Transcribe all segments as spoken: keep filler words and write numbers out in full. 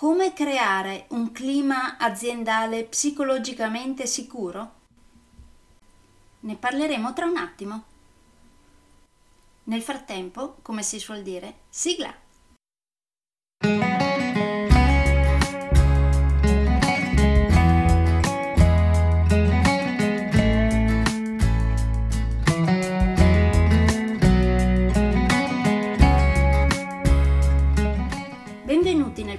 Come creare un clima aziendale psicologicamente sicuro? Ne parleremo tra un attimo. Nel frattempo, come si suol dire, sigla! Benvenuti nel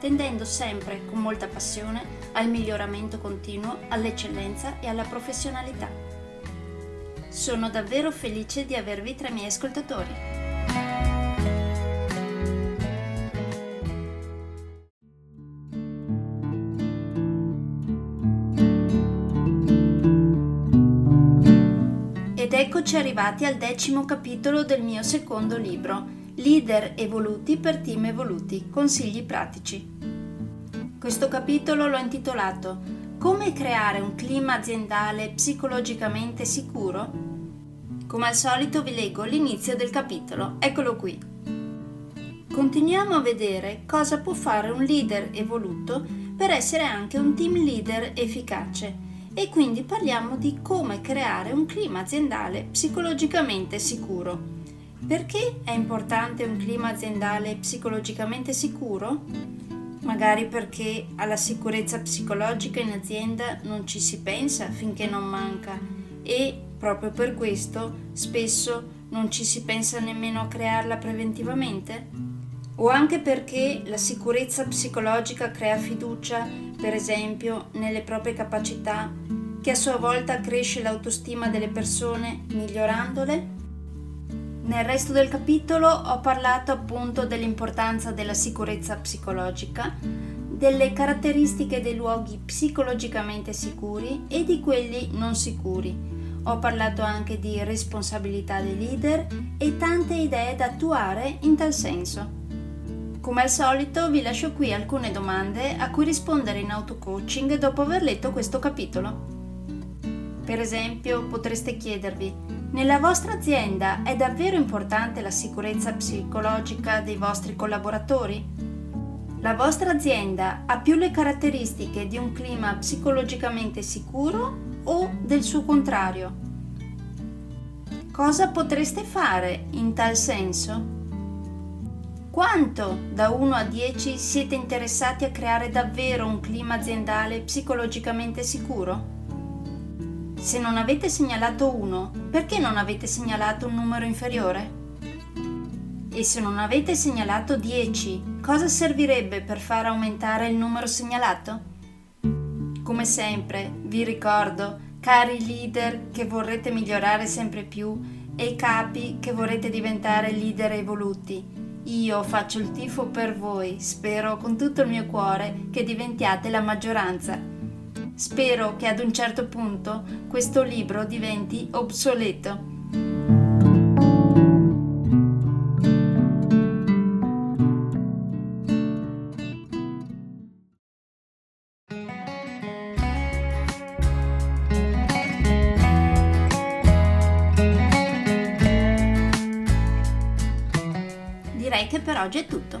tendendo sempre, con molta passione, al miglioramento continuo, all'eccellenza e alla professionalità. Sono davvero felice di avervi tra i miei ascoltatori. Ed eccoci arrivati al decimo capitolo del mio secondo libro, Leader Evoluti per Team Evoluti, consigli pratici. Questo capitolo l'ho intitolato Come creare un clima aziendale psicologicamente sicuro? Come al solito vi leggo l'inizio del capitolo, eccolo qui. Continuiamo a vedere cosa può fare un leader evoluto per essere anche un team leader efficace. E quindi parliamo di come creare un clima aziendale psicologicamente sicuro. Perché è importante un clima aziendale psicologicamente sicuro? Magari perché alla sicurezza psicologica in azienda non ci si pensa finché non manca e proprio per questo spesso non ci si pensa nemmeno a crearla preventivamente? O anche perché la sicurezza psicologica crea fiducia, per esempio, nelle proprie capacità, che a sua volta cresce l'autostima delle persone, migliorandole? Nel resto del capitolo ho parlato appunto dell'importanza della sicurezza psicologica, delle caratteristiche dei luoghi psicologicamente sicuri e di quelli non sicuri. Ho parlato anche di responsabilità dei leader e tante idee da attuare in tal senso. Come al solito vi lascio qui alcune domande a cui rispondere in auto-coaching dopo aver letto questo capitolo. Per esempio potreste chiedervi: nella vostra azienda è davvero importante la sicurezza psicologica dei vostri collaboratori? La vostra azienda ha più le caratteristiche di un clima psicologicamente sicuro o del suo contrario? Cosa potreste fare in tal senso? Quanto, da uno a dieci, siete interessati a creare davvero un clima aziendale psicologicamente sicuro? Se non avete segnalato uno, perché non avete segnalato un numero inferiore? E se non avete segnalato dieci, cosa servirebbe per far aumentare il numero segnalato? Come sempre, vi ricordo, cari leader che vorrete migliorare sempre più e capi che vorrete diventare leader evoluti, io faccio il tifo per voi, spero con tutto il mio cuore che diventiate la maggioranza. Spero che ad un certo punto questo libro diventi obsoleto. Che per oggi è tutto.